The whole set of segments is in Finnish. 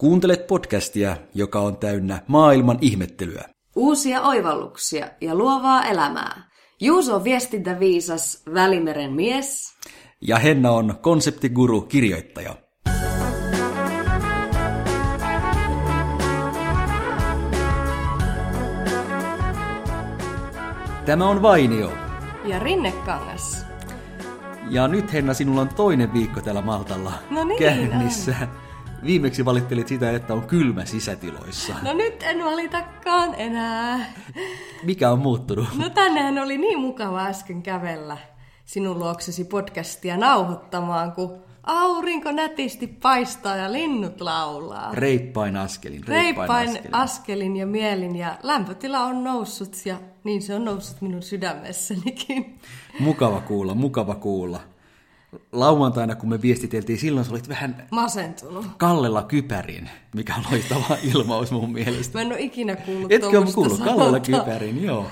Kuuntelet podcastia, joka on täynnä maailman ihmettelyä. Uusia oivalluksia ja luovaa elämää. Juuso on viestintäviisas Välimeren mies. Ja Henna on konseptiguru-kirjoittaja. Tämä on Vainio. Ja Rinnekangas. Ja nyt Henna, sinulla on toinen viikko täällä Maltalla käynnissä. Viimeksi valittelit sitä, että on kylmä sisätiloissa. No nyt en valitakaan enää. Mikä on muuttunut? No tänään oli niin mukava äsken kävellä sinun luoksesi podcastia nauhoittamaan, kun aurinko nätisti paistaa ja linnut laulaa. Reippain askelin ja mielin, ja lämpötila on noussut ja niin se on noussut minun sydämessänikin. Mukava kuulla. Lauantaina, kun me viestiteltiin, silloin sä olit vähän masentunut. Kallella kypärin, mikä on loistava ilmaus mun mielestä. Mä en ole ikinä kuullut tuommoista sanota. Etkö kuullut? Sanota. Kallella kypärin, joo.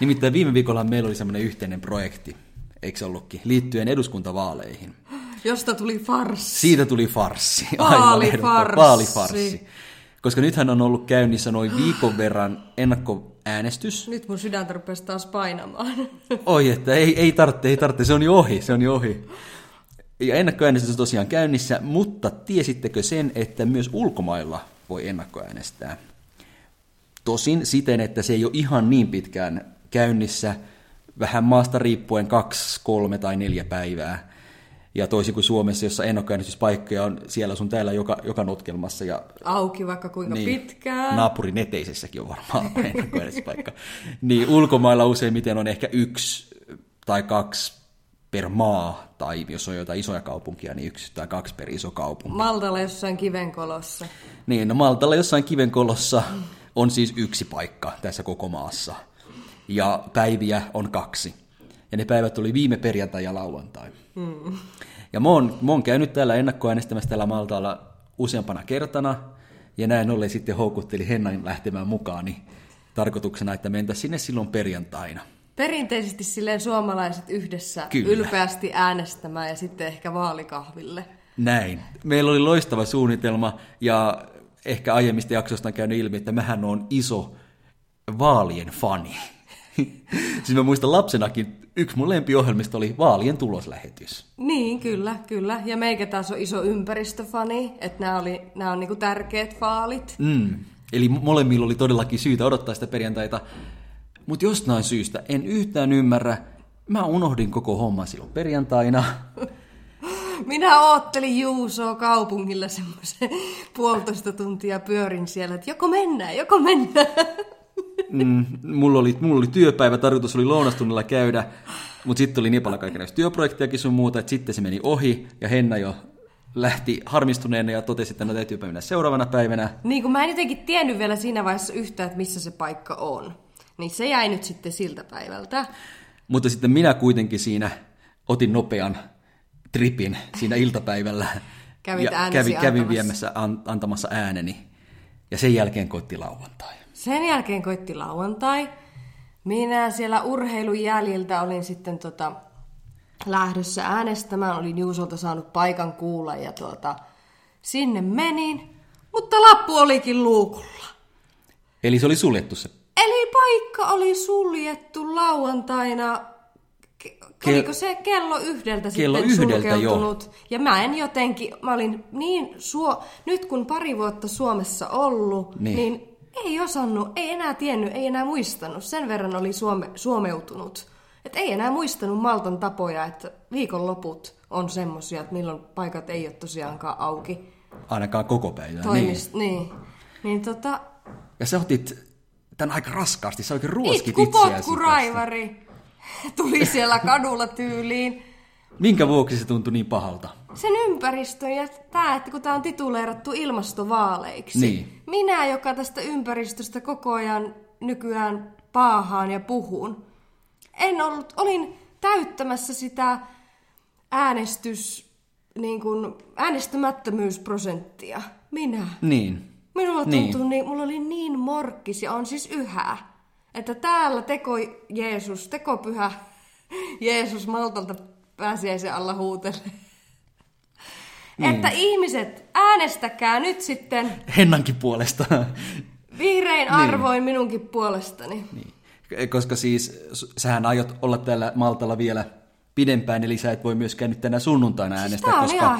Nimittäin viime viikolla meillä oli semmoinen yhteinen projekti, eikö se ollutkin, liittyen eduskuntavaaleihin. Josta tuli farssi. Siitä tuli farssi. Vaalifarssi. Koska nythän on ollut käynnissä noin viikon verran ennakkoäänestys. Nyt mun sydäntä rupesi taas painamaan. Oi, että ei tarvitse, se on jo ohi. Ja ennakkoäänestys on tosiaan käynnissä, mutta tiesittekö sen, että myös ulkomailla voi ennakkoäänestää? Tosin siten, että se ei ole ihan niin pitkään käynnissä, vähän maasta riippuen 2, 3 tai 4 päivää. Ja toisin kuin Suomessa, jossa ennakkoäänestyspaikkoja on siellä sun täällä joka notkelmassa. Ja auki vaikka kuinka niin, pitkään. Naapurin eteisessäkin on varmaan ennakkoäänestyspaikka. Niin ulkomailla useimmiten on ehkä 1 tai 2 per maa. Tai jos on jotain isoja kaupunkia, niin 1 tai 2 per iso kaupunki. Maltalla jossain kivenkolossa. Niin, no Maltalla jossain kivenkolossa on siis 1 paikka tässä koko maassa. Ja päiviä on 2. Ja ne päivät oli viime perjantai ja lauantai. Mm. Ja mä oon käynyt täällä ennakkoäänestämässä täällä Maltaalla useampana kertana, ja näin ollen sitten houkutteli Hennan lähtemään mukaani tarkoituksena, että mentäisiin sinne silloin perjantaina. Perinteisesti silleen suomalaiset yhdessä kyllä, ylpeästi äänestämään ja sitten ehkä vaalikahville. Näin. Meillä oli loistava suunnitelma, ja ehkä aiemmista jaksoista on käynyt ilmi, että mähän on iso vaalien fani. Siis mä muistan lapsenakin, yksi mun lempiohjelmista oli vaalien tuloslähetys. Niin, kyllä. Ja meikä taas on iso ympäristöfani, että nämä on niinku tärkeät vaalit. Mm. Eli molemmilla oli todellakin syytä odottaa sitä perjantaita. Mutta jostain syystä, en yhtään ymmärrä, mä unohdin koko homman silloin perjantaina. Minä oottelin Juusoa kaupungilla semmoisen 1,5 tuntia pyörin siellä, että joko mennään. Mulla oli työpäivä, tarkoitus oli lounastunnilla käydä, mutta sitten oli niin paljon kaikenlaista työprojektiakin sun muuta, että sitten se meni ohi ja Henna jo lähti harmistuneena ja totesi, että no täytyy mennä seuraavana päivänä. Niin kun mä en jotenkin tiennyt vielä siinä vaiheessa yhtään, että missä se paikka on, niin se jäi nyt sitten siltä päivältä. Mutta sitten minä kuitenkin siinä otin nopean tripin siinä iltapäivällä ja kävin viemässä antamassa ääneni ja sen jälkeen koitti lauantai. Minä siellä urheilun jäljiltä olin sitten lähdössä äänestämään. Olin Juusolta saanut paikan kuulla ja sinne menin, mutta lappu olikin luukulla. Eli se oli suljettu se? Eli paikka oli suljettu lauantaina. Oliko se kello 1 sitten sulkeutunut? Jo. Ja nyt kun pari vuotta Suomessa ollut, niin ei osannut, ei enää tiennyt, ei enää muistanut. Sen verran oli suomeutunut. Et ei enää muistanut Maltan tapoja, että viikonloput on semmosia, että milloin paikat ei ole tosiaankaan auki. Ainakaan koko päivä. Niin. Ja sä otit tämän aika raskaasti, sä oikein ruoskit itseäsi. Itkupotkuraivari tuli siellä kadulla tyyliin. Minkä vuoksi se tuntui niin pahalta? Sen ympäristön ja tämä, että kun tämä on tituleerattu ilmastovaaleiksi. Niin. Minä, joka tästä ympäristöstä koko ajan nykyään paahaan ja puhun, olin täyttämässä sitä äänestämättömyysprosenttia. Minä. Niin. Minulla tuntui niin, mulla oli niin morkkis ja on siis yhä, että täällä tekopyhä Jeesus Maltalta pääsiäisen alla huutelee. Että ihmiset, äänestäkää nyt sitten. Hennankin puolesta. Vihrein arvoin niin. Minunkin puolestani. Niin. Koska siis sähän aiot olla täällä Maltalla vielä pidempään, eli sä et voi myöskään nyt tänä sunnuntaina äänestää, siis koska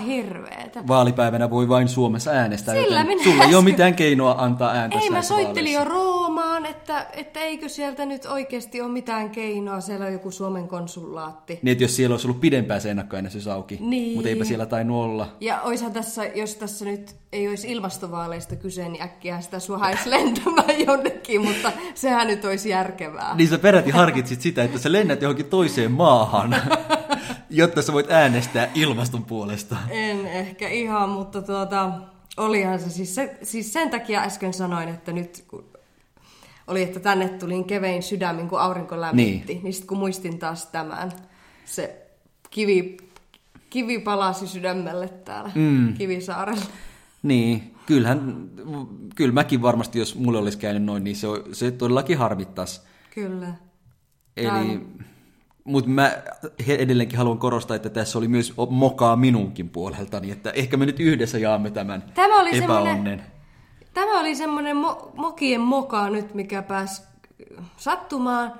vaalipäivänä voi vain Suomessa äänestää, sillä joten sulla ei ole mitään keinoa antaa ääntä. Ei, mä soittelin jo Roomaan, että eikö sieltä nyt oikeasti ole mitään keinoa, siellä on joku Suomen konsulaatti. Niin, että jos siellä olisi ollut pidempään se ennakkoäänestys auki, niin. Mutta eipä siellä tainnut olla. Ja oishan tässä, jos tässä nyt ei olisi ilmastovaaleista kyse, niin äkkiä sitä sua haisi lentämään jonnekin, mutta sehän nyt olisi järkevää. Niin sä peräti harkitsit sitä, että sä lennät johonkin toiseen maahan, jotta sä voit äänestää ilmaston puolesta. En ehkä ihan, mutta olihan se. Siis sen takia äsken sanoin, että nyt kun oli, että tänne tulin kevein sydämin, kun aurinko lämmitti, niin sitten kun muistin taas tämän, se kivi palasi sydämelle täällä Kivisaarella. Niin, kyllä mäkin varmasti, jos mulle olisi käynyt noin, niin se todellakin harmittaisi. Kyllä. Eli, mutta mä edelleenkin haluan korostaa, että tässä oli myös mokaa minunkin puoleltani, että ehkä me nyt yhdessä jaamme tämän epäonnen. Tämä oli semmoinen mokien moka nyt, mikä pääsi sattumaan.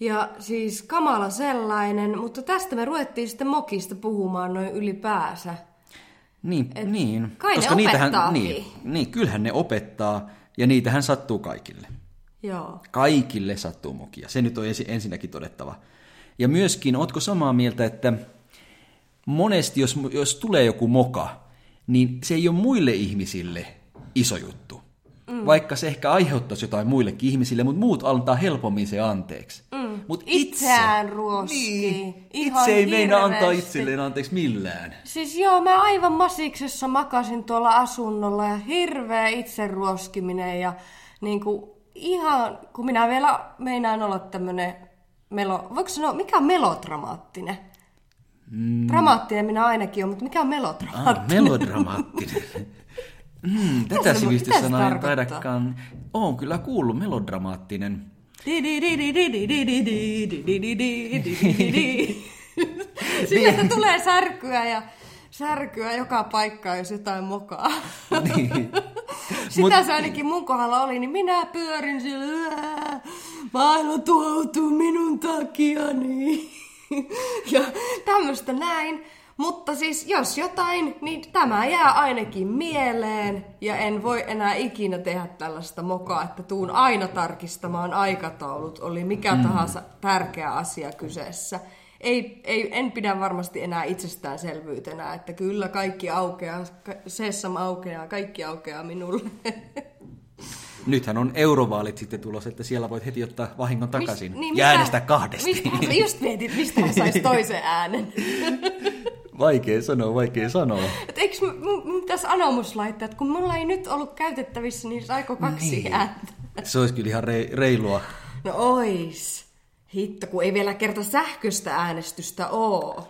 Ja siis kamala sellainen, mutta tästä me ruvettiin sitten mokista puhumaan noin ylipäänsä. Niin. Kai koska ne opettaa. Niin, kyllähän ne opettaa, ja niitähän sattuu kaikille. Joo. Kaikille sattuu mokia. Se nyt on ensinnäkin todettava. Ja myöskin, ootko samaa mieltä, että monesti jos tulee joku moka, niin se ei ole muille ihmisille iso juttu. Mm. Vaikka se ehkä aiheuttaisi jotain muillekin ihmisille, mutta muut antaa helpommin se anteeksi. Mm. Mut itseään ruoskii. Niin, itse ei meinaa antaa itselleen anteeksi millään. Siis joo, mä aivan masiksessa makasin tuolla asunnolla ja hirveä itseruoskiminen. Ja niinku ihan, kun minä vielä meinaan olla tämmönen, voiko sanoa, mikä on melodramaattinen? Dramaattinen minä ainakin olen, mutta mikä on melodramaattinen? Melodramaattinen. Tätä sivistyssanaa en taidakaan. Oon kyllä kuullut, melodramaattinen. Sillä, että tulee särkyä joka paikkaan, jos jotain mokaa. Niin. Sitä se ainakin mun kohdalla oli, niin minä pyörin sillä. Maailma tuhoutuu minun takiani. Ja tämmöistä näin. Mutta siis jos jotain, niin tämä jää ainakin mieleen ja en voi enää ikinä tehdä tällaista mokaa, että tuun aina tarkistamaan aikataulut, oli mikä tahansa tärkeä asia kyseessä. En pidä varmasti enää itsestäänselvyytenä, että kyllä kaikki aukeaa, kaikki aukeaa minulle. Nythän on eurovaalit sitten tulossa, että siellä voit heti ottaa vahingon takaisin ja äänestää kahdesti. Just mietit, mistä saisi toisen äänen. Vaikea sanoa. Eikö tässä anomus laittaa, että kun mulla ei nyt ollut käytettävissä, niin saiko kaksi ääntä? Se olisi kyllä ihan reilua. No ois. Hitto, kun ei vielä kerta sähköistä äänestystä oo.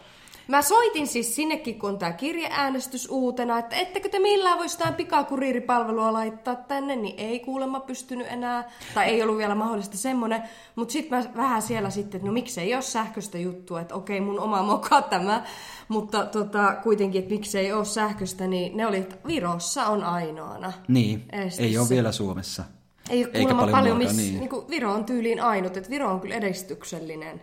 Mä soitin siis sinnekin, kun on tää kirjeäänestys uutena, että ettekö te millään voisi jotain pikakuriiripalvelua laittaa tänne, niin ei kuulemma pystynyt enää, tai ei ollut vielä mahdollista semmoinen. Mutta sitten mä vähän siellä sitten, että no miksei ole sähköistä juttua, että okei mun oma moka tämä, mutta kuitenkin, että miksei ole sähköistä, niin ne oli, että Virossa on ainoana. Niin, Eestissä. Ei ole vielä Suomessa. Ei ole kuulemma paljon missä, niin Viro on tyyliin ainut, että Viro on kyllä edistyksellinen.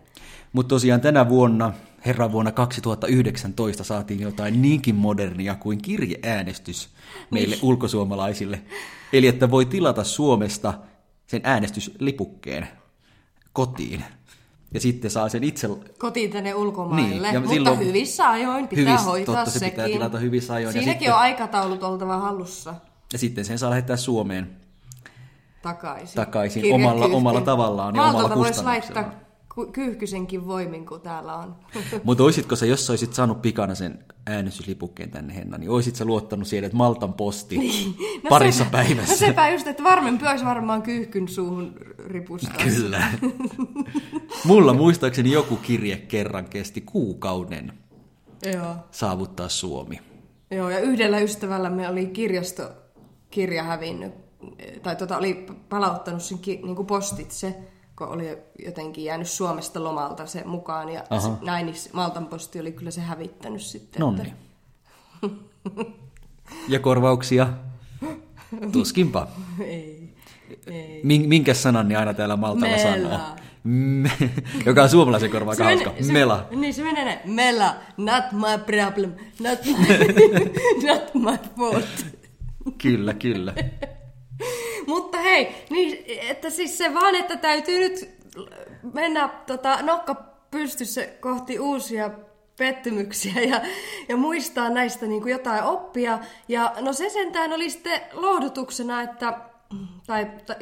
Mutta tosiaan tänä vuonna, herran vuonna 2019, saatiin jotain niinkin modernia kuin kirjeäänestys meille ulkosuomalaisille. Eli että voi tilata Suomesta sen äänestyslipukkeen kotiin. Ja sitten saa sen itse. Kotiin tänne ulkomaille, niin, mutta silloin hyvissä ajoin pitää hoitaa totta, sekin. Pitää tilata hyvissä ajoin. Siinäkin sitten on aikataulut oltava hallussa. Ja sitten sen saa lähettää Suomeen takaisin omalla tavallaan ja omalla kustannuksellaan. Kyyhkysenkin voimin, kun täällä on. Mutta oisitko sä, jos sä oisit saanut pikana sen äänestyslipukkeen tänne, Henna, niin oisit sä luottanut siihen, että Maltan posti no parissa päivässä? No sepä just, että varmempi olisi varmaan kyyhkyn suuhun ripustaa. Kyllä. Mulla muistaakseni joku kirje kerran kesti kuukauden saavuttaa Suomi. Joo, ja yhdellä ystävällä me oli kirja hävinnyt, tai oli palauttanut sen niin kuin postitse, kun oli jotenkin jäänyt Suomesta lomalta se mukaan, ja näin, niin Maltan posti oli kyllä se hävittänyt sitten. Nonni. Että Ja korvauksia? Tuskinpa. Ei. Minkä sanan niin aina täällä Maltalla sanoo? Joka on suomalaisen korvaa hauska. Mela. Niin, se menee näin. Mela, not my problem, not my fault. Kyllä. Mutta hei, niin, että siis se vaan, että täytyy nyt mennä nokka pystyssä kohti uusia pettymyksiä ja muistaa näistä niin kuin jotain oppia. Ja no se sentään oli sitten lohdutuksena, että,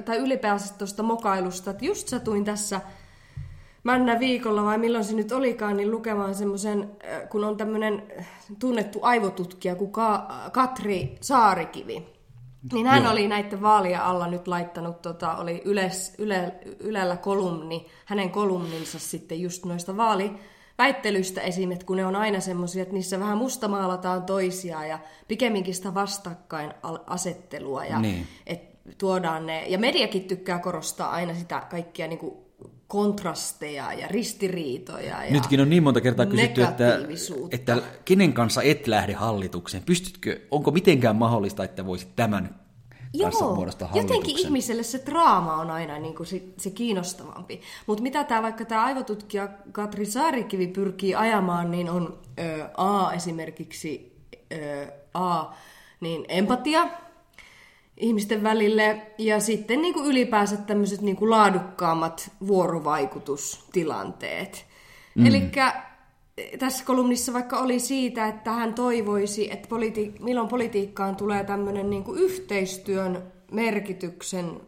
tai ylipäänsä tuosta mokailusta, että just satuin tässä männä viikolla vai milloin se nyt olikaan, niin lukemaan semmoisen, kun on tämmöinen tunnettu aivotutkija kuin Katri Saarikivi. Niin hän oli näiden vaalien alla nyt laittanut, oli Ylellä kolumni, hänen kolumninsa sitten just noista vaaliväittelyistä esim, että kun ne on aina semmoisia, että niissä vähän mustamaalataan toisiaan ja pikemminkin sitä vastakkainasettelua ja niin. Tuodaan ne, ja mediakin tykkää korostaa aina sitä kaikkia niin kuin kontrasteja ja ristiriitoja ja nytkin on niin monta kertaa kysytty, että kenen kanssa et lähde hallitukseen? Pystytkö, onko mitenkään mahdollista, että voisit tämän kanssa muodostaa hallituksen? Jotenkin ihmiselle se draama on aina niin kuin se kiinnostavampi. Mutta mitä tämä aivotutkija Katri Saarikivi pyrkii ajamaan, niin on esimerkiksi niin empatia ihmisten välille, ja sitten niin kuin ylipäänsä tämmöiset niin kuin laadukkaammat vuorovaikutustilanteet. Elikkä tässä kolumnissa vaikka oli siitä, että hän toivoisi, että milloin politiikkaan tulee tämmöinen niin kuin yhteistyön merkityksen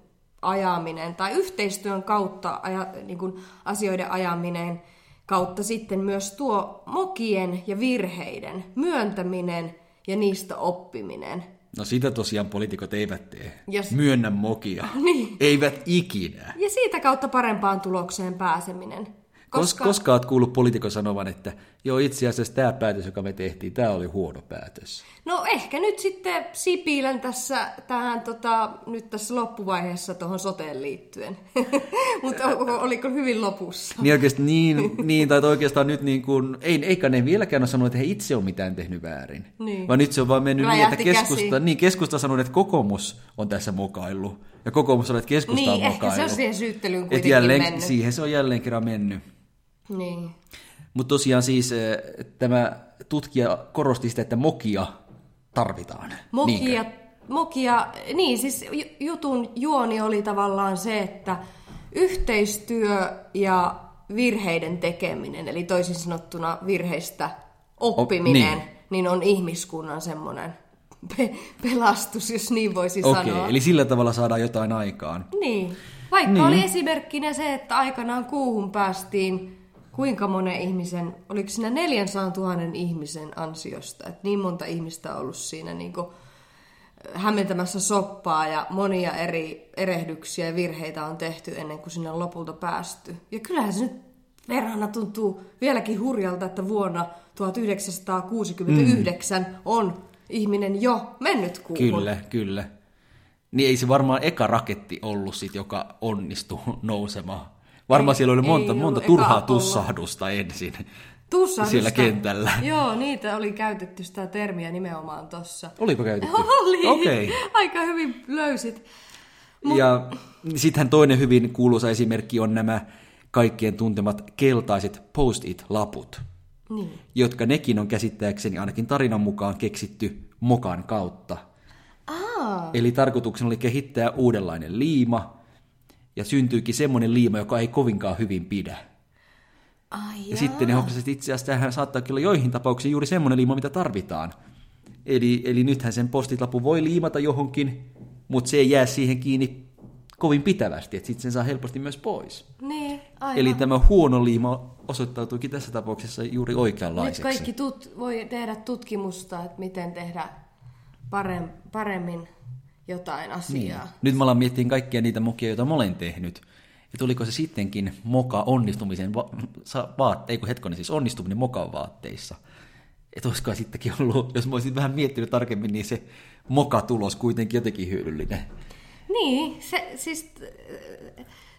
ajaminen, tai yhteistyön kautta niin kuin asioiden ajaminen, kautta sitten myös tuo mokien ja virheiden myöntäminen ja niistä oppiminen. No sitä tosiaan poliitikot eivät tee. Myönnä mokia. Niin. Eivät ikinä. Ja siitä kautta parempaan tulokseen pääseminen. Koska olet kuullut poliitikon sanovan, että joo, itse asiassa tämä päätös, joka me tehtiin, tämä oli huono päätös. No ehkä nyt sitten Sipilän nyt tässä loppuvaiheessa tuohon soteen liittyen. Mutta oliko hyvin lopussa? Oikeastaan nyt niin kuin, eikä ne vieläkään ole sanonut, että he itse on mitään tehnyt väärin. Niin. Vaan nyt se on vaan mennyt niin, että keskusta sanoi, että kokoomus on tässä mokaillut. Ja kokoomus sanoi, että keskusta on mokaillut. Niin, ehkä se on siihen syyttelyyn kuitenkin mennyt. Siihen se on jälleen kerran mennyt. Niin. Mutta tosiaan siis tämä tutkija korosti sitä, että mokia tarvitaan. Mokia, niin siis jutun juoni oli tavallaan se, että yhteistyö ja virheiden tekeminen, eli toisin sanottuna virheistä oppiminen, niin on ihmiskunnan semmoinen pelastus, jos niin voisi sanoa. Okei, eli sillä tavalla saadaan jotain aikaan. Niin, vaikka oli esimerkkinä se, että aikanaan kuuhun päästiin, kuinka monen ihmisen, oliko siinä 400 000 ihmisen ansiosta, että niin monta ihmistä on ollut siinä niin kuin hämmentämässä soppaa ja monia eri erehdyksiä ja virheitä on tehty ennen kuin sinne lopulta päästy. Ja kyllähän se nyt verranna tuntuu vieläkin hurjalta, että vuonna 1969 on ihminen jo mennyt kuuhun. Kyllä. Niin ei se varmaan eka raketti ollut sit, joka onnistui nousemaan. Varmaan siellä oli monta turhaa tussahdusta ensin siellä kentällä. Joo, niitä oli käytetty sitä termiä nimenomaan tuossa. Oliko käytetty? Oli, okay. Aika hyvin löysit. Ja sittenhän toinen hyvin kuuluisa esimerkki on nämä kaikkien tuntemat keltaiset Post-it-laput, jotka nekin on käsittääkseni ainakin tarinan mukaan keksitty mokan kautta. Eli tarkoituksena oli kehittää uudenlainen liima, ja syntyykin semmoinen liima, joka ei kovinkaan hyvin pidä. Ja sitten ne hoksasivat, itse asiassa tämähän saattaa olla joihin tapauksiin juuri semmoinen liima, mitä tarvitaan. Eli nythän sen postitlapun voi liimata johonkin, mutta se ei jää siihen kiinni kovin pitävästi, että sitten sen saa helposti myös pois. Niin, aivan. Eli tämä huono liima osoittautuikin tässä tapauksessa juuri oikeanlaiseksi. Nyt kaikki voi tehdä tutkimusta, että miten tehdä paremmin jotain asiaa. Niin. Nyt me ollaan miettinyt kaikkia niitä mokia, joita mä olen tehnyt. Että oliko se sittenkin moka onnistumisen onnistuminen mokan vaatteissa. Että olisiko sittenkin ollut, jos mä olisin vähän miettinyt tarkemmin, niin se mokatulos kuitenkin jotenkin hyödyllinen. Niin, se siis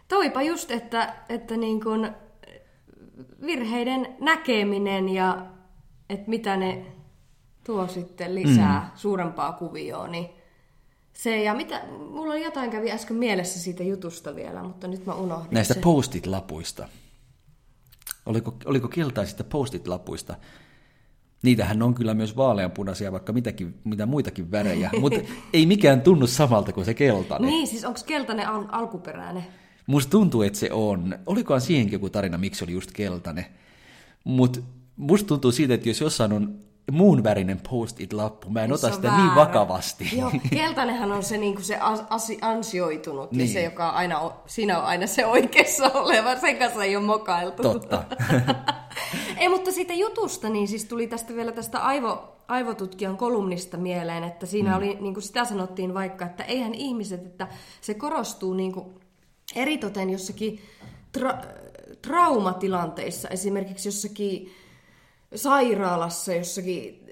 toipa just, että niin kun virheiden näkeminen ja että mitä ne tuo sitten lisää suurempaa kuvioon. Niin se, ja mitä, mulla oli jotain kävi äsken mielessä siitä jutusta vielä, mutta nyt mä unohdin. Näistä sen. Post-it-lapuista. Oliko keltaisista Post-it-lapuista? Niitähän on kyllä myös vaaleanpunaisia, vaikka mitä muitakin värejä, mutta ei mikään tunnu samalta kuin se keltainen. Niin, siis onko keltainen alkuperäinen? Musta tuntuu, että se on. Olikohan siihenkin joku tarina, miksi oli just keltainen? Mutta musta tuntuu siitä, että jos jossain on muun värinen Post-it-lappu, mä en ota sitä väärä. Niin vakavasti. Joo, keltainenhan on se, niin se ansioitunut, niin. Ja se, joka aina, siinä on aina se oikeassa oleva, sen kanssa ei ole mokailtu. Totta. Ei, mutta siitä jutusta, niin siis tuli tästä vielä tästä aivotutkijan kolumnista mieleen, että siinä oli, niin kuin sitä sanottiin vaikka, että eihän ihmiset, että se korostuu niin kuin eritoten jossakin traumatilanteissa, esimerkiksi jossakin sairaalassa, jossakin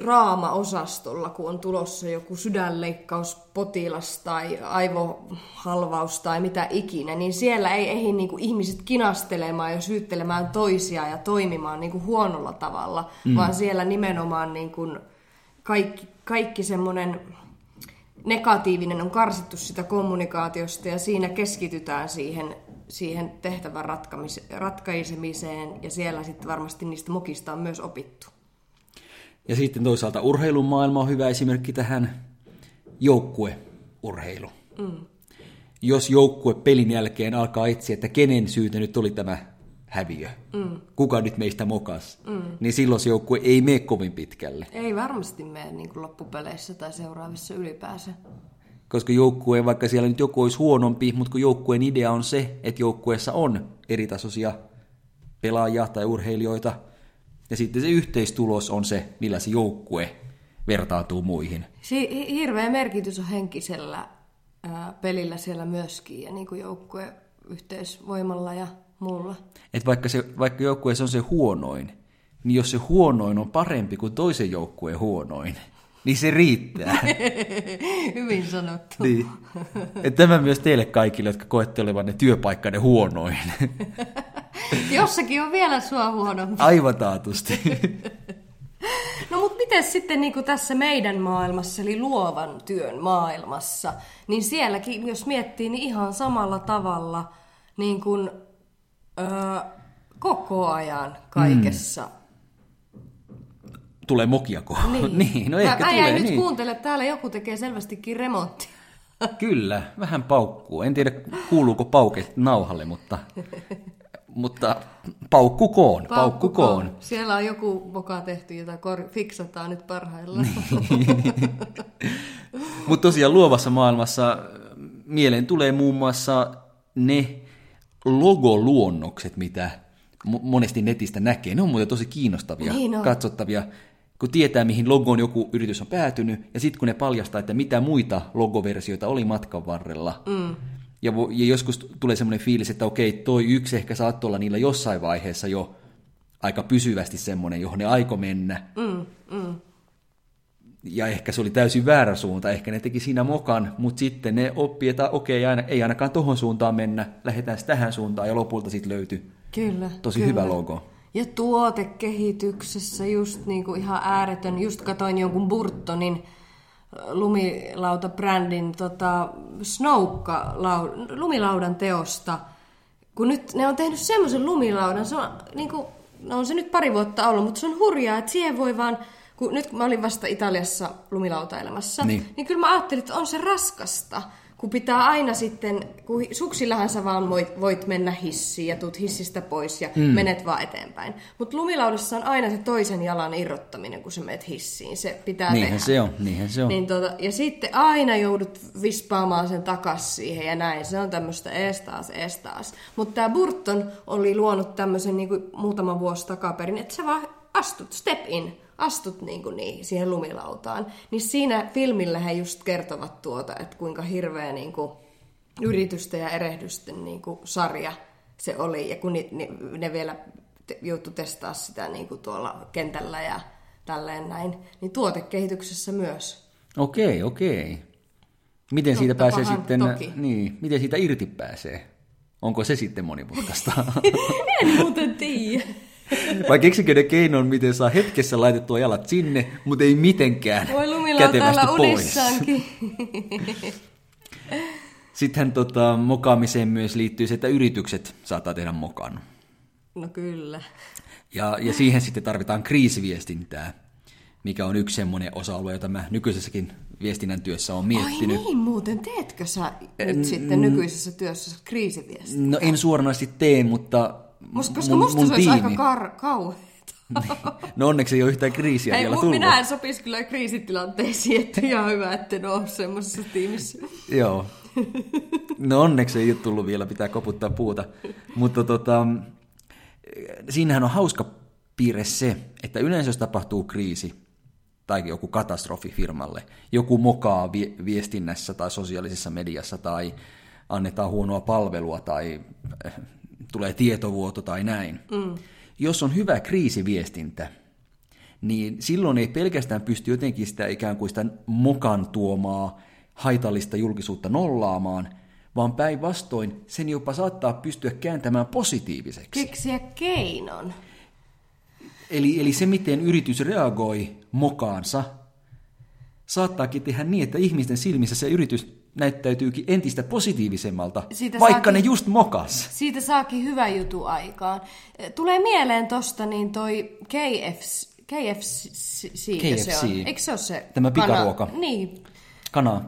draamaosastolla, kun on tulossa joku sydänleikkauspotilas tai aivohalvaus tai mitä ikinä, niin siellä ei ehdi niin kuin ihmiset kinastelemaan ja syyttelemään toisia ja toimimaan niin kuin huonolla tavalla, vaan siellä nimenomaan niin kuin kaikki semmoinen negatiivinen on karsittu sitä kommunikaatiosta ja siinä keskitytään siihen tehtävän ratkaisemiseen, ja siellä sitten varmasti niistä mokista on myös opittu. Ja sitten toisaalta urheilumaailma on hyvä esimerkki tähän, joukkueurheilu. Jos joukkue pelin jälkeen alkaa etsiä, että kenen syytä nyt oli tämä häviö, kuka nyt meistä mokas, niin silloin se joukkue ei mene kovin pitkälle. Ei varmasti mene niin kuin loppupeleissä tai seuraavissa ylipäänsä. Koska joukkue, vaikka siellä nyt joku olisi huonompi, mutta kun joukkueen idea on se, että joukkueessa on eritasoisia pelaajia tai urheilijoita, ja sitten se yhteistulos on se, millä se joukkue vertautuu muihin. Hirveä merkitys on henkisellä pelillä siellä myöskin, ja niin kuin joukkue yhteisvoimalla ja muulla. Et vaikka joukkueessa on se huonoin, niin jos se huonoin on parempi kuin toisen joukkueen huonoin, niin se riittää. Hyvin sanottu. Niin. Tämä myös teille kaikille, jotka koette olevanne työpaikkanne huonoin. Jossakin on vielä sua huonompi. Aivan taatusti. No mutta miten sitten niin kuin tässä meidän maailmassa, eli luovan työn maailmassa, niin sielläkin, jos miettii, niin ihan samalla tavalla niin kuin, koko ajan kaikessa. Tulee mokiako. Niin, no ehkä tulee. Nyt niin. Kuuntele, täällä joku tekee selvästikin remonttia. Kyllä, vähän paukkuu. En tiedä, kuuluuko pauke nauhalle, mutta paukkukoon. Siellä on joku moka tehty, jota fiksataan nyt parhaillaan. Niin. Mutta tosiaan luovassa maailmassa mieleen tulee muun muassa ne logoluonnokset, mitä monesti netistä näkee. Ne on muuten tosi kiinnostavia, katsottavia, kun tietää, mihin logoon joku yritys on päätynyt, ja sitten kun ne paljastaa, että mitä muita logoversioita oli matkan varrella. Ja joskus tulee semmoinen fiilis, että okei, toi yksi ehkä saattoi olla niillä jossain vaiheessa jo aika pysyvästi semmoinen, johon ne aiko mennä. Ja ehkä se oli täysin väärä suunta, ehkä ne teki siinä mokan, mutta sitten ne oppii, että okei, ei ainakaan tohon suuntaan mennä, lähdetään tähän suuntaan, ja lopulta sitten löytyi Tosi hyvä logo. Ja tuotekehityksessä just niinku ihan ääretön, just katoin jonkun Burtonin lumilautabrändin lumilaudan teosta, kun nyt ne on tehnyt semmoisen lumilaudan, se on, niinku, no on se nyt pari vuotta ollut, mutta se on hurjaa, että siihen voi vaan, kun nyt kun mä olin vasta Italiassa lumilautailemassa, niin kyllä mä ajattelin, että on se raskasta, kun pitää aina sitten, kun suksillahan sä vaan voit mennä hissiin ja tuut hissistä pois ja menet vaan eteenpäin. Mutta lumilaudassa on aina se toisen jalan irrottaminen, kun sä menet hissiin. Se pitää tehdä. Se on. Ja sitten aina joudut vispaamaan sen takas siihen ja näin. Se on tämmöistä ees taas. Mutta tämä Burton oli luonut tämmöisen niinku muutama vuosi takaperin, että sä vaan astut, step in. Astut niin siihen lumilautaan, niin siinä filmillä he just kertovat että kuinka hirveä niin kuin yritysten ja erehdysten niin kuin sarja se oli, ja kun ne vielä joutui testaa sitä niin kuin tuolla kentällä ja tälleen näin, niin tuotekehityksessä myös. Okei. Miten siitä pääsee sitten, miten siitä irti pääsee? Onko se sitten monimutkaista? En muuten tiedä. Vai keksikö ne keinon, miten saa hetkessä laitettua jalat sinne, mutta ei mitenkään kätevästi pois. Sittenhän mokaamiseen myös liittyy se, että yritykset saattaa tehdä mokan. No kyllä. Ja siihen sitten tarvitaan kriisiviestintää, mikä on yksi semmoinen osa-alue, jota mä nykyisessäkin viestinnän työssä olen miettinyt. Ai niin muuten, teetkö sä nyt sitten nykyisessä työssä kriisiviestintää? No en suoranaisesti tee, mutta koska musta se olisi aika kauheaa. No onneksi ei ole yhtään kriisiä vielä tullut. Minä en sopisi kyllä kriisitilanteisiin, että ihan hyvä, että en ole semmoisessa tiimissä. Joo. No onneksi ei ole tullut vielä, pitää koputtaa puuta. Mutta siinähän on hauska piirre se, että yleensä jos tapahtuu kriisi tai joku katastrofi firmalle, joku mokaa viestinnässä tai sosiaalisessa mediassa tai annetaan huonoa palvelua tai tulee tietovuoto tai näin. Jos on hyvä kriisiviestintä, niin silloin ei pelkästään pysty jotenkin sitä ikään kuin sitä mokan tuomaa haitallista julkisuutta nollaamaan, vaan päinvastoin sen jopa saattaa pystyä kääntämään positiiviseksi. Keksiä keinon. Eli se, miten yritys reagoi mokaansa, saattaakin tehdä niin, että ihmisten silmissä se yritys näyttäytyykin entistä positiivisemmalta, siitä vaikka saakin, ne just mokas. Siitä saakin hyvä jutu aikaan. Tulee mieleen tosta niin toi KFC. Se on. Eikö se ole se? Tämä pikaruoka. Niin.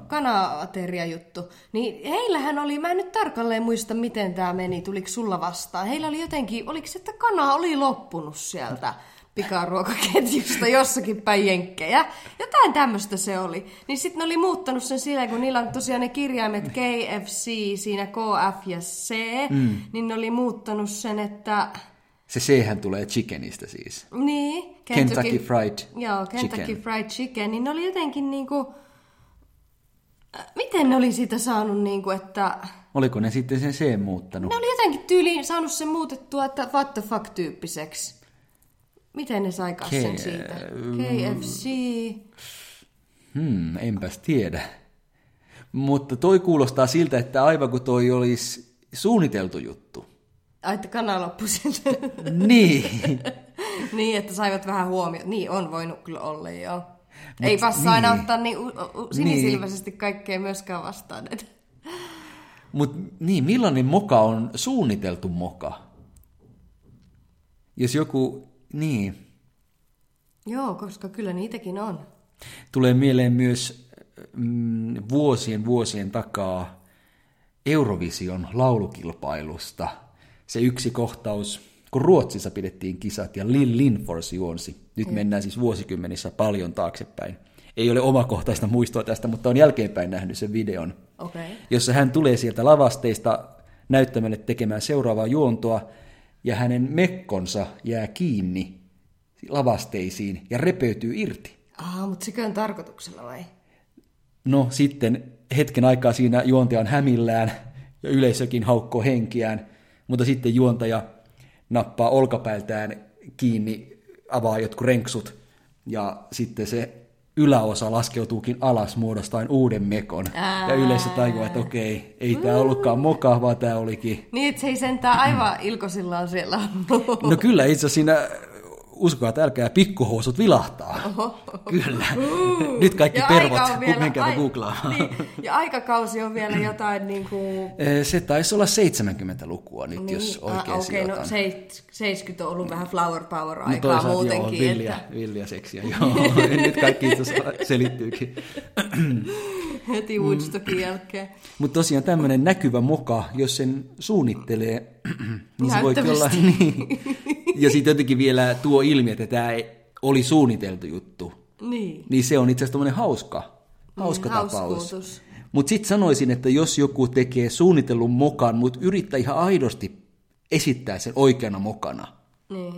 Kana-ateria juttu. Niin heillähän oli, mä en nyt tarkalleen muista, miten tämä meni, tuliko sulla vastaan. Heillä oli jotenkin, oliko se, että kana oli loppunut sieltä pikaruokaketjusta jossakin päin jenkkejä. Jotain tämmöistä se oli. Niin sitten ne oli muuttanut sen sillä, kun niillä on tosiaan ne kirjaimet KFC, siinä KF ja C, niin ne oli muuttanut sen, että... Se C-hän tulee chickenistä siis. Niin. Kentucky Fried Chicken. Joo, Kentucky Fried Chicken. Niin ne oli jotenkin niinku... Miten ne oli siitä saanut, niin kuin, että... Oliko ne sitten sen C muuttanut? Ne oli jotenkin tyyliin saanut sen muutettua, että what the fuck-tyyppiseksi. Miten ne sai sen siitä? KFC... Enpäs tiedä. Mutta toi kuulostaa siltä, että aivan kuin toi olisi suunniteltu juttu. Ai, että kana loppui siltä. Niin. Niin, että saivat vähän huomioon. Niin, on voinut kyllä olla, joo. Ei passaa aina ottaa niin sinisilmäisesti kaikkea myöskään vastaan. Mutta niin, millainen moka on suunniteltu moka? Jos joku, niin. Joo, koska kyllä niitäkin on. Tulee mieleen myös vuosien takaa Eurovision laulukilpailusta. Se yksi kohtaus, kun Ruotsissa pidettiin kisat ja Lill Lindfors juonsi. Nyt mennään siis vuosikymmenissä paljon taaksepäin. Ei ole omakohtaista muistoa tästä, mutta on jälkeenpäin nähnyt sen videon, jossa hän tulee sieltä lavasteista näyttämälle tekemään seuraavaa juontoa, ja hänen mekkonsa jää kiinni lavasteisiin ja repeytyy irti. Mutta sekö on tarkoituksella vai? No sitten hetken aikaa siinä juontaja on hämillään, ja yleisökin haukkoo henkiään, mutta sitten juontaja nappaa olkapäiltään kiinni, avaa jotkut renksut, ja sitten se yläosa laskeutuukin alas muodostaen uuden mekon. Ja yleensä tajuaa, että okei, ei tämä ollutkaan moka, vaan tämä olikin... Niin, että se ei sentään aivan ilkosillaan siellä. No kyllä, itse asiassa siinä, uskoa, että älkää pikkuhousut vilahtaa. Oho. Kyllä. Nyt kaikki pervot, menkääpä googlaamaan. Niin. Ja aikakausi on vielä jotain niin kuin... Se taisi olla 70-lukua nyt, niin, jos oikein sijoitan. No 70 on ollut vähän flower power-aikaa no muutenkin. Joo, villiä seksiä. Joo. Nyt kaikki itse asiassa selittyykin. Heti Woodstockin jälkeen. Mutta tosiaan tämmöinen näkyvä moka, jos sen suunnittelee, niin se voi olla... Niin. Ja sitten jotenkin vielä tuo ilmi, että tämä oli suunniteltu juttu. Niin. Niin se on itse asiassa tommoinen hauska tapaus. Mutta sitten sanoisin, että jos joku tekee suunnitellun mokan, mutta yrittää ihan aidosti esittää sen oikeana mokana. Niin.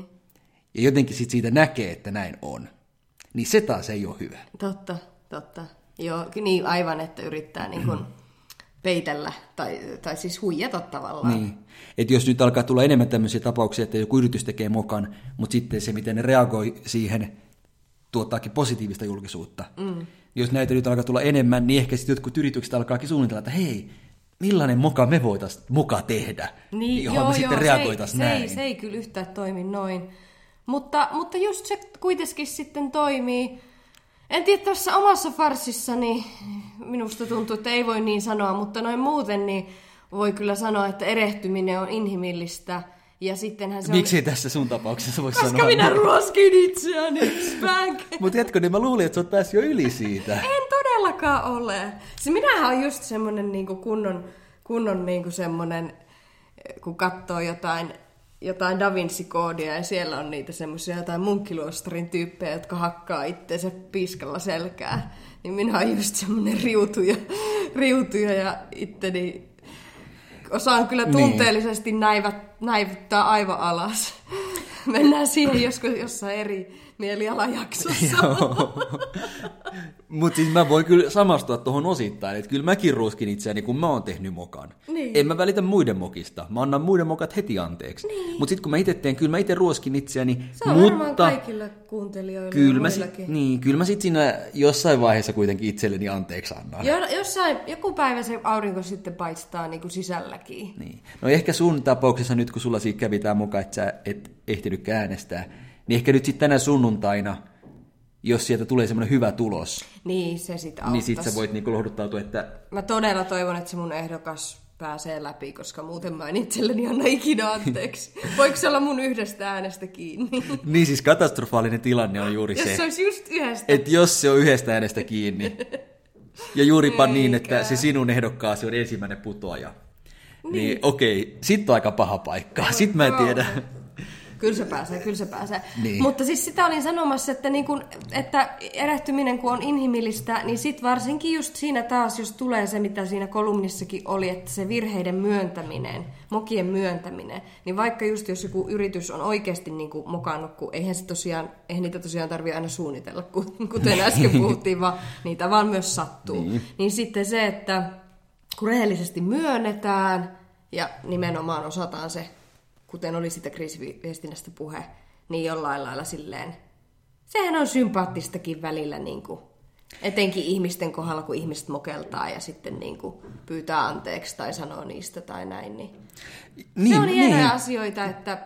Ja jotenkin sitten siitä näkee, että näin on. Niin se taas ei ole hyvä. Totta. Joo, niin aivan, että yrittää niin kun peitellä tai siis huijata tavallaan. Niin. Että jos nyt alkaa tulla enemmän tämmöisiä tapauksia, että joku yritys tekee mokan, mutta sitten se, miten ne reagoi siihen, tuottaakin positiivista julkisuutta. Jos näitä nyt alkaa tulla enemmän, niin ehkä sitten jotkut yritykset alkaakin suunnitella, että hei, millainen moka me voitaisiin tehdä, niin, johon me sitten reagoitaisiin näin. Se ei kyllä yhtään toimi noin. Mutta just se kuitenkin sitten toimii. En tiedä, tässä omassa farssissani minusta tuntuu, että ei voi niin sanoa, mutta noin muuten niin voi kyllä sanoa, että erehtyminen on inhimillistä. Ja sittenhän se miksi on... tässä sun tapauksessa voisi sanoa? Koska minä ruoskin itseäni, spank! Mutta jätkö, niin mä luulin, että sä oot päässyt jo yli siitä. En todellakaan ole. Se minähän on just semmonen niinku kunnon niinku semmonen, kun katsoo jotain Da Vinci-koodia ja siellä on niitä semmoisia jotain munkkiluostarin tyyppejä, jotka hakkaa itteensä piiskalla selkää. Niin minä olen just semmoinen riutuja ja itteni osaan kyllä tunteellisesti näivyttää aivan alas. Mennään siihen joskus jossain eri mielialajaksossa. Mutta siis mä voin kyllä samastua tuohon osittain, että kyllä mäkin ruoskin itseäni, kun mä oon tehnyt mokan. Niin. En mä välitä muiden mokista, mä annan muiden mokat heti anteeksi. Niin. Mutta sitten kun mä itse teen, kyllä mä itse ruoskin itseäni. Se on varmaan kaikilla kuuntelijoilla kyllä mä sitten siinä jossain vaiheessa kuitenkin itselleni anteeksi annan. Joku päivä se aurinko sitten paistaa niin kuin sisälläkin. Niin. No ehkä sun tapauksessa nyt, kun sulla siitä kävi tää moka, että sä et ehtinyt äänestää, niin ehkä nyt sitten tänä sunnuntaina, jos sieltä tulee semmoinen hyvä tulos, niin se sitten auttaisi. Niin sitten sä voit niinku lohduttautua, että... Mä todella toivon, että se mun ehdokas pääsee läpi, koska muuten mä en itselleni anna ikinä anteeksi. Voiko se olla mun yhdestä äänestä kiinni? Niin siis katastrofaalinen tilanne on juuri se. Jos se olisi just yhdestä. Että jos se on yhdestä äänestä kiinni. Ja juuripa niin, että se sinun ehdokkaasi on ensimmäinen putoaja. Niin okei, sit on aika paha paikka. No, sit mä en tiedä. Kyllä se pääsee. Niin. Mutta siis sitä olin sanomassa, että, niin kun, että erehtyminen kun on inhimillistä, niin sit varsinkin just siinä taas, jos tulee se, mitä siinä kolumnissakin oli, että se virheiden myöntäminen, mokien myöntäminen, niin vaikka just jos joku yritys on oikeasti niin kuin mokannut, kun eihän niitä tosiaan tarvitse aina suunnitella, kuten äsken puhuttiin, vaan niitä vaan myös sattuu. Niin sitten se, että kun rehellisesti myönnetään ja nimenomaan osataan se, kuten oli sitä kriisiviestinnästä puhe, niin jollain lailla silleen, sehän on sympaattistakin välillä, niin kuin, etenkin ihmisten kohdalla, kun ihmiset mokeltaa ja sitten niin kuin, pyytää anteeksi tai sanoo niistä tai näin. Niin, se on hienoja asioita, että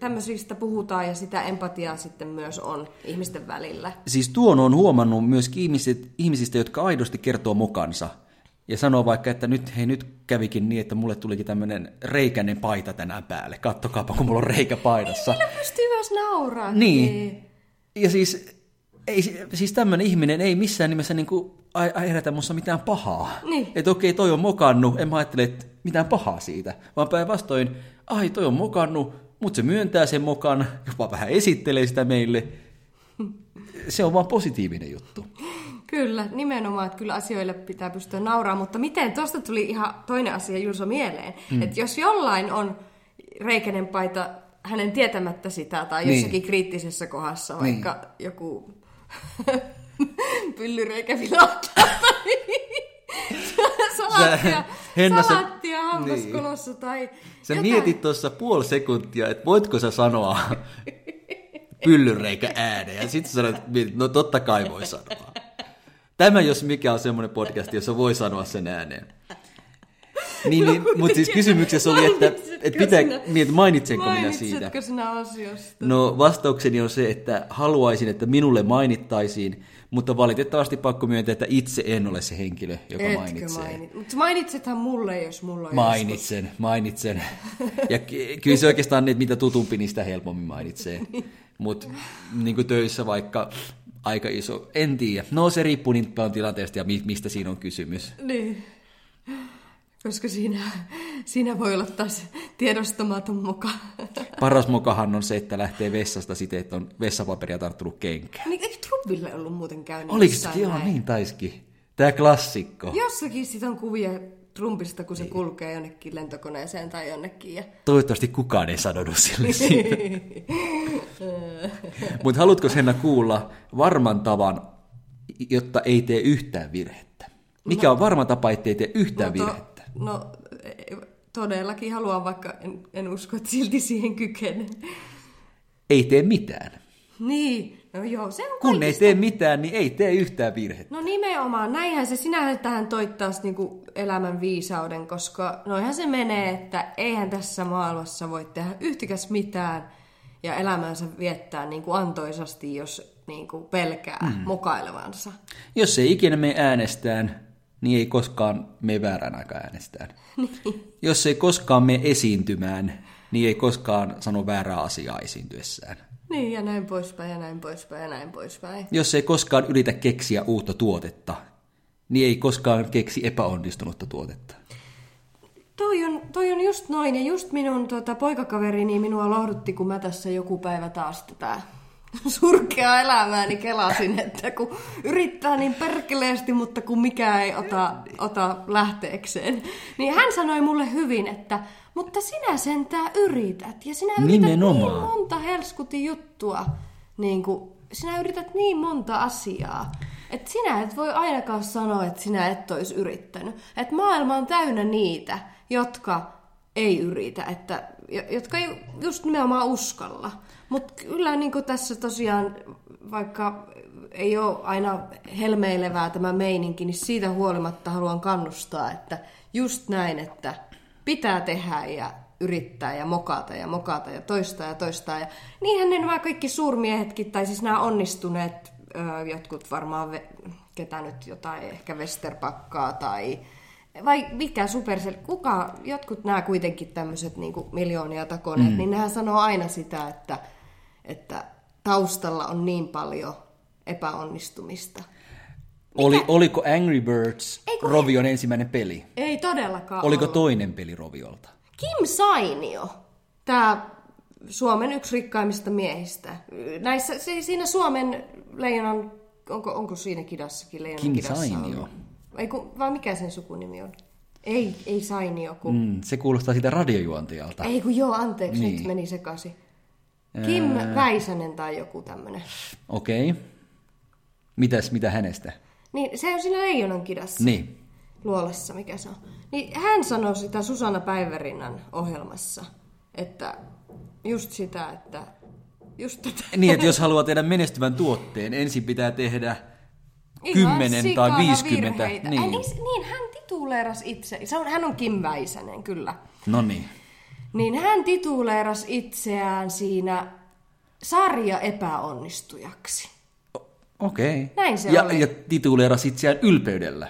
tämmöisistä puhutaan ja sitä empatiaa sitten myös on ihmisten välillä. Siis tuon on huomannut myös ihmisistä, jotka aidosti kertoo mokansa. Ja sanoo vaikka, että nyt kävikin niin, että mulle tulikin tämmöinen reikäinen paita tänään päälle. Kattokaapa, kun mulla on reikä paidassa. Ei, niillä pystyy myös nauraa. Niin. Ja siis tämmöinen ihminen ei missään nimessä niin kuin herätä musta mitään pahaa. Niin. Että okei, toi on mokannut, en mä ajattele, että mitään pahaa siitä. Vaan päinvastoin, toi on mokannut, mutta se myöntää sen mokan, jopa vähän esittelee sitä meille. Se on vaan positiivinen juttu. Kyllä, nimenomaan, että kyllä asioille pitää pystyä nauraamaan, mutta miten, tuosta tuli ihan toinen asia Julso mieleen, että jos jollain on reikäinen paita hänen tietämättä sitä tai jossakin kriittisessä kohdassa, vaikka joku pyllyreikä vilahtaa salaattia hammaskolossa tai... Sä mietit tuossa puoli sekuntia, että voitko sä sanoa pyllyreikä ääneen ja sit sä sanoit, no totta kai voi sanoa. Tämä jos mikä on semmoinen podcast, jossa voi sanoa sen ääneen. Niin, mutta siis kysymyksessä oli, että mainitsenko minä siitä. Mainitsetko sinä asiasta? No vastaukseni on se, että haluaisin, että minulle mainittaisiin, mutta valitettavasti pakko myöntää, että itse en ole se henkilö, joka mainitsee. Mutta mainitsethan mulle, jos mulla on Mainitsen. Ja kyllä se oikeastaan, että mitä tutumpi, niin sitä helpommin mainitsee. Mutta niin kuin töissä vaikka... Aika iso, en tiedä. No se riippuu niin paljon tilanteesta ja mistä siinä on kysymys. Niin, koska siinä voi olla taas tiedostamaton moka. Paras mokahan on se, että lähtee vessasta siten, että on vessapaperia tarttunut kenkään. Niin, eikö Trumpille ollut muuten käynyt? Oliko se? Joo, niin taisikin. Tämä klassikko. Jossakin sit on kuvia Trumpista, kun se kulkee jonnekin lentokoneeseen tai jonnekin. Ja... Toivottavasti kukaan ei sanonut sille siitä. Mutta haluatko Henna kuulla varman tavan, jotta ei tee yhtään virhettä? Mikä on varma tapa, ettei tee yhtään virhettä? No todellakin haluan, vaikka en usko, että silti siihen kykene. Ei tee mitään. Niin. No joo, se on kun ei tee mitään, niin ei tee yhtään virhettä. No nimenomaan, näinhän se sinähän tähän toit taas niinku elämän viisauden, koska noihän se menee, että eihän tässä maailmassa voi tehdä yhtikäs mitään. ja elämänsä viettää niin kuin antoisasti, jos niin kuin pelkää mokailevansa. Jos ei ikinä me äänestään, niin ei koskaan me väärän aikaa äänestään. Niin. Jos ei koskaan me esiintymään, niin ei koskaan sano väärää asiaa esiintyessään. Niin, ja näin poispäin, ja näin poispäin, ja näin poispäin. Jos ei koskaan yritä keksiä uutta tuotetta, niin ei koskaan keksi epäonnistunutta tuotetta. Toi on just noin, ja just minun poikakaverini minua lohdutti, kun mä tässä joku päivä taas tätä surkeaa elämääni niin kelasin, että kun yrittää niin perkeleesti, mutta kun mikään ei ota lähteekseen. Niin hän sanoi mulle hyvin, että mutta sinä sentään yrität, ja sinä yrität nimenomaan niin monta helskutin juttua, niin kuin, sinä yrität niin monta asiaa. Että sinä et voi ainakaan sanoa, että sinä et olisi yrittänyt. Että maailma on täynnä niitä, jotka ei yritä, jotka ei just nimenomaan uskalla. Mutta kyllä niin kuin tässä tosiaan, vaikka ei ole aina helmeilevää tämä meininki, niin siitä huolimatta haluan kannustaa, että just näin, että pitää tehdä ja yrittää ja mokata ja toistaa ja toistaa. Ja niinhän ne nämä kaikki suurmiehetkin, tai siis nämä onnistuneet, jotkut varmaan, ketä nyt jotain, ehkä Westerpakkaa tai vai mikä Supercell, kuka, jotkut nämä kuitenkin tämmöiset niin kuin miljoonia takoneet, niin nehän sanoo aina sitä, että taustalla on niin paljon epäonnistumista. Oliko Angry Birds Rovion ensimmäinen peli? Ei todellakaan. Oliko toinen peli Roviolta? Kim Sainio, tämä Suomen yksi rikkaimmista miehistä. Näissä, siinä Suomen leijonan, onko siinä kidassakin leijonan kidassa? Kim Sainio. Vai mikä sen sukunimi on? Ei Sainio. Kun... se kuulostaa sitä radiojuontajalta. Ei kun joo, anteeksi, niin. Nyt meni sekaisin. Kim Väisänen tai joku tämmöinen. Okei. Okay. Mitä hänestä? Niin, se on siinä leijonan kidassa. Niin. Luolassa, mikä se on. Niin, hän sanoi sitä Susanna Päivärinnan ohjelmassa, että just sitä, että just tätä. Niin, että jos haluaa tehdä menestyvän tuotteen, ensin pitää tehdä 10 tai 50. Niin, hän tituleeras itse. Hän on Kim Väisänen, kyllä. No niin. Niin hän tituleeras itseään siinä sarja epäonnistujaksi. Okei. Näin se oli. Ja tituleeras itseään ylpeydellä.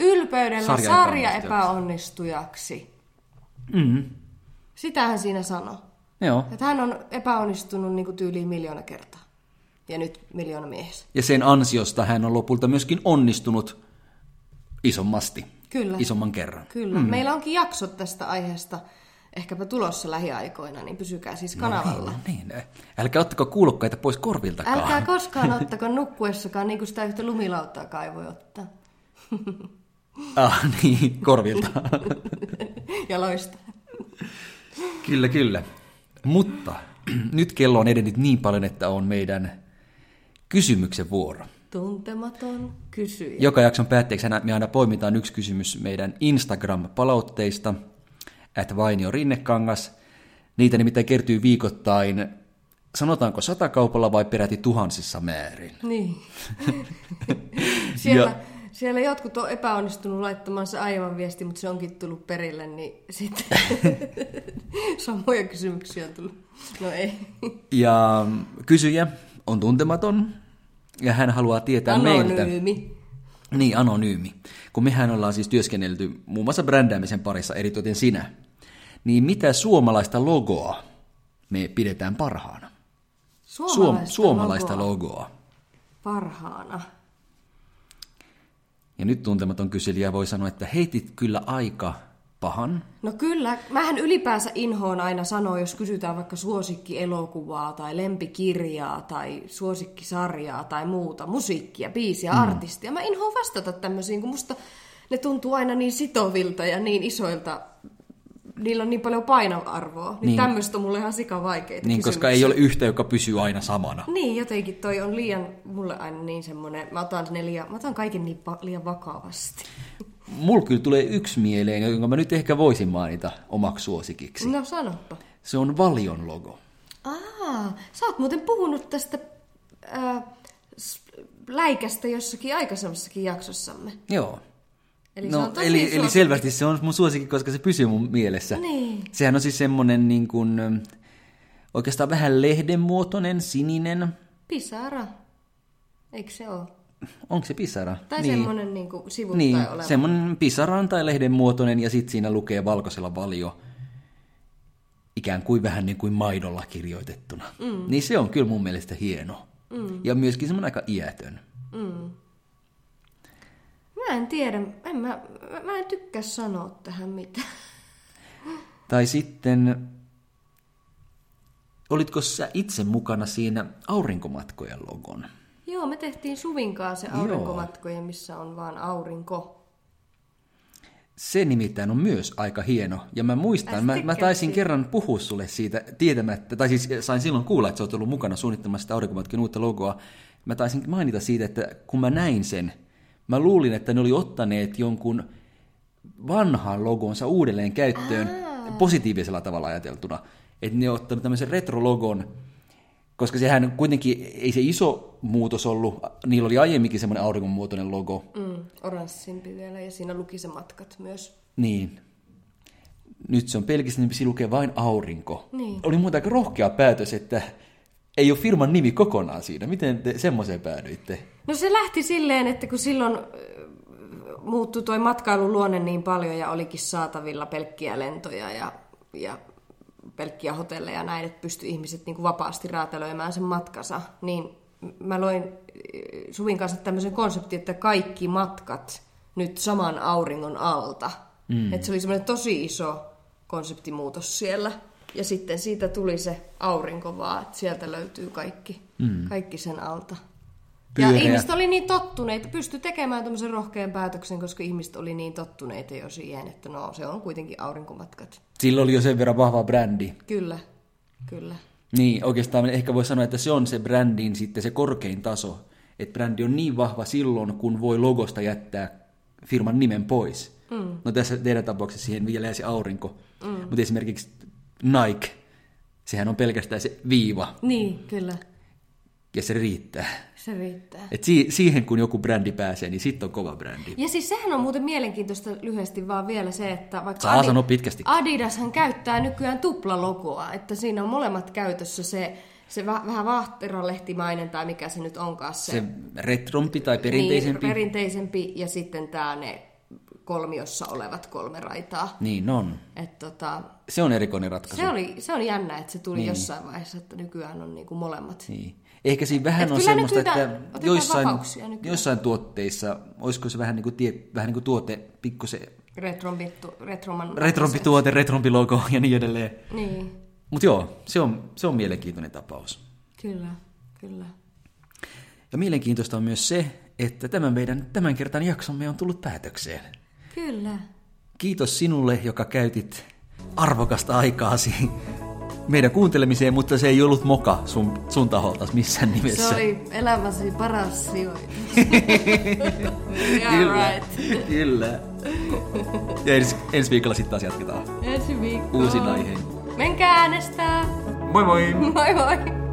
Sarja epäonnistujaksi. Mm-hmm. Sitähän siinä sanoi. Joo. Että hän on epäonnistunut niin kuin tyyliin 1 miljoona kertaa. Ja nyt 1 miljoona miehessä. Ja sen ansiosta hän on lopulta myöskin onnistunut isommasti. Kyllä. Isomman kerran. Kyllä. Mm-hmm. Meillä onkin jaksot tästä aiheesta ehkäpä tulossa lähiaikoina, niin pysykää siis kanavalla. No niin, älkää ottako kuulokkaita pois korviltakaan. Älkää koskaan ottako nukkuessakaan, niin kuin sitä yhtä lumilautaakaan ei voi ottaa. Niin, korvilta. Ja loista. Kyllä, kyllä. Mutta nyt kello on edennyt niin paljon, että on meidän kysymyksen vuoro. Tuntematon kysyjä. Joka jakson päätteeksi me aina poimitaan yksi kysymys meidän Instagram-palautteista, @vainiorinnekangas. Niitä nimittäin kertyy viikoittain, sanotaanko 100 kaupalla vai peräti tuhansissa määrin. Niin. Siellä jotkut on epäonnistunut laittamaan se aiemman viesti, mutta se onkin tullut perille, niin sitten samoja kysymyksiä on tullut. No ei. Ja kysyjä on tuntematon, ja hän haluaa tietää meiltä. Anonyymi. Niin, anonyymi. Kun mehän ollaan siis työskennelty muun muassa brändäämisen parissa, eritoten sinä, niin mitä suomalaista logoa me pidetään parhaana? Suomalaista logoa. Parhaana. Ja nyt tuntematon kyselijä voi sanoa, että heitit kyllä aika pahan. No kyllä. Mähän ylipäänsä inhoon aina sanoa, jos kysytään vaikka suosikkielokuvaa tai lempikirjaa tai suosikkisarjaa tai muuta, musiikkia, biisiä, artistia. Mä inhoon vastata tämmöisiin, kun musta ne tuntuu aina niin sitovilta ja niin isoilta. Niillä on niin paljon painoarvoa. Niin. Tämmöistä on mulle ihan sikavaikeita kysymyksiä. Koska ei ole yhtä, joka pysyy aina samana. Niin, jotenkin toi on liian, mulle aina niin semmoinen, mä otan kaiken niin liian vakavasti. Mulla kyllä tulee yksi mieleen, jonka mä nyt ehkä voisin mainita omaksi suosikiksi. No sanoppa. Se on Valion logo. Sä oot muuten puhunut tästä läikästä jossakin aikaisemmassakin jaksossamme. Joo. Eli selvästi se on mun suosikki, koska se pysyy mun mielessä. Niin. Sehän on siis semmoinen niin kuin Oikeastaan vähän lehdenmuotoinen, sininen. Pisara. Eikö se ole? Onko se pisara? Tai niin. Semmoinen niin sivuttain niin, oleva. Niin, semmoinen pisaran tai lehdenmuotoinen ja sitten siinä lukee valkoisella Valio. Ikään kuin vähän niin kuin maidolla kirjoitettuna. Mm. Niin se on kyllä mun mielestä hieno. Mm. Ja myöskin semmoinen aika iätön. Mm. Mä en tiedä. Mä en tykkää sanoa tähän mitään. Tai sitten, olitko sä itse mukana siinä Aurinkomatkojen logon? Joo, me tehtiin Suvinkaan se Aurinkomatkojen, missä on vaan aurinko. Se nimittäin on myös aika hieno. Ja mä muistan, mä taisin kerran puhua sulle siitä tietämättä, tai siis sain silloin kuulla, että sä oot ollut mukana suunnittelemassa sitä Aurinkomatkojen uutta logoa. Mä taisin mainita siitä, että kun mä näin sen, mä luulin, että ne oli ottaneet jonkun vanhan logonsa uudelleen käyttöön positiivisella tavalla ajateltuna. Että ne on ottanut tämmöisen retrologon, koska sehän kuitenkin ei se iso muutos ollut. Niillä oli aiemminkin semmoinen aurinkon muotoinen logo. Oranssimpi vielä ja siinä luki se matkat myös. Niin. Nyt se on pelkästään, missä lukee vain aurinko. Niin. Oli muuten aika rohkea päätös, että ei ole firman nimi kokonaan siinä. Miten te semmoiseen päädyitte? No se lähti silleen, että kun silloin muuttui toi matkailuluonne niin paljon ja olikin saatavilla pelkkiä lentoja ja pelkkiä hotelleja ja näin, että pystyi ihmiset niin kuin vapaasti räätälöimään sen matkansa, niin mä loin Suvin kanssa tämmöisen konseptin, että kaikki matkat nyt saman auringon alta. Että se oli semmoinen tosi iso konseptimuutos siellä. Ja sitten siitä tuli se aurinko vaan, että sieltä löytyy kaikki sen alta. Pyöreä. Ja ihmiset oli niin tottuneita, pystyi tekemään tämmöisen rohkean päätöksen, koska ihmiset oli niin tottuneita jo siihen, että no se on kuitenkin Aurinkomatkat. Silloin oli jo sen verran vahva brändi. Kyllä, kyllä. Niin, oikeastaan ehkä voi sanoa, että se on se brändin sitten se korkein taso, että brändi on niin vahva silloin, kun voi logosta jättää firman nimen pois. No tässä teidän tapauksessa siihen vielä se aurinko, mutta esimerkiksi Nike, sehän on pelkästään se viiva. Niin, kyllä. Ja se riittää. Se riittää. Et siihen, kun joku brändi pääsee, niin sitten on kova brändi. Ja siis sehän on muuten mielenkiintoista lyhyesti vaan vielä se, että vaikka Adidashan käyttää nykyään tuplalogoa, että siinä on molemmat käytössä se vähän vaahteralehtimainen tai mikä se nyt onkaan se. Se retrompi tai perinteisempi. Niin, perinteisempi ja sitten tää ne kolmiossa olevat kolme raitaa. Niin on. Et se on erikoinen ratkaisu. Se on jännä, että se tuli niin jossain vaiheessa, että nykyään on niinku molemmat. Niin. Ehkä siinä vähän on semmoista, että joissain tuotteissa, olisiko se vähän niin kuin tuote, pikkusen retrompi tuote, retrompi logo ja niin edelleen. Niin. Mutta joo, se on mielenkiintoinen tapaus. Kyllä, kyllä. Ja mielenkiintoista on myös se, että tämän kertaan jaksomme on tullut päätökseen. Kyllä. Kiitos sinulle, joka käytit arvokasta aikaasi meidän kuuntelemiseen, mutta se ei ollut moka sun taholta missään nimessä. Se oli elämäsi paras sijoitus. Kyllä, right. Kyllä. Ja ensi viikolla sitten taas jatketaan. Ensi viikolla. Uusin aiheen. Menkää äänestää. Moi moi. Moi moi.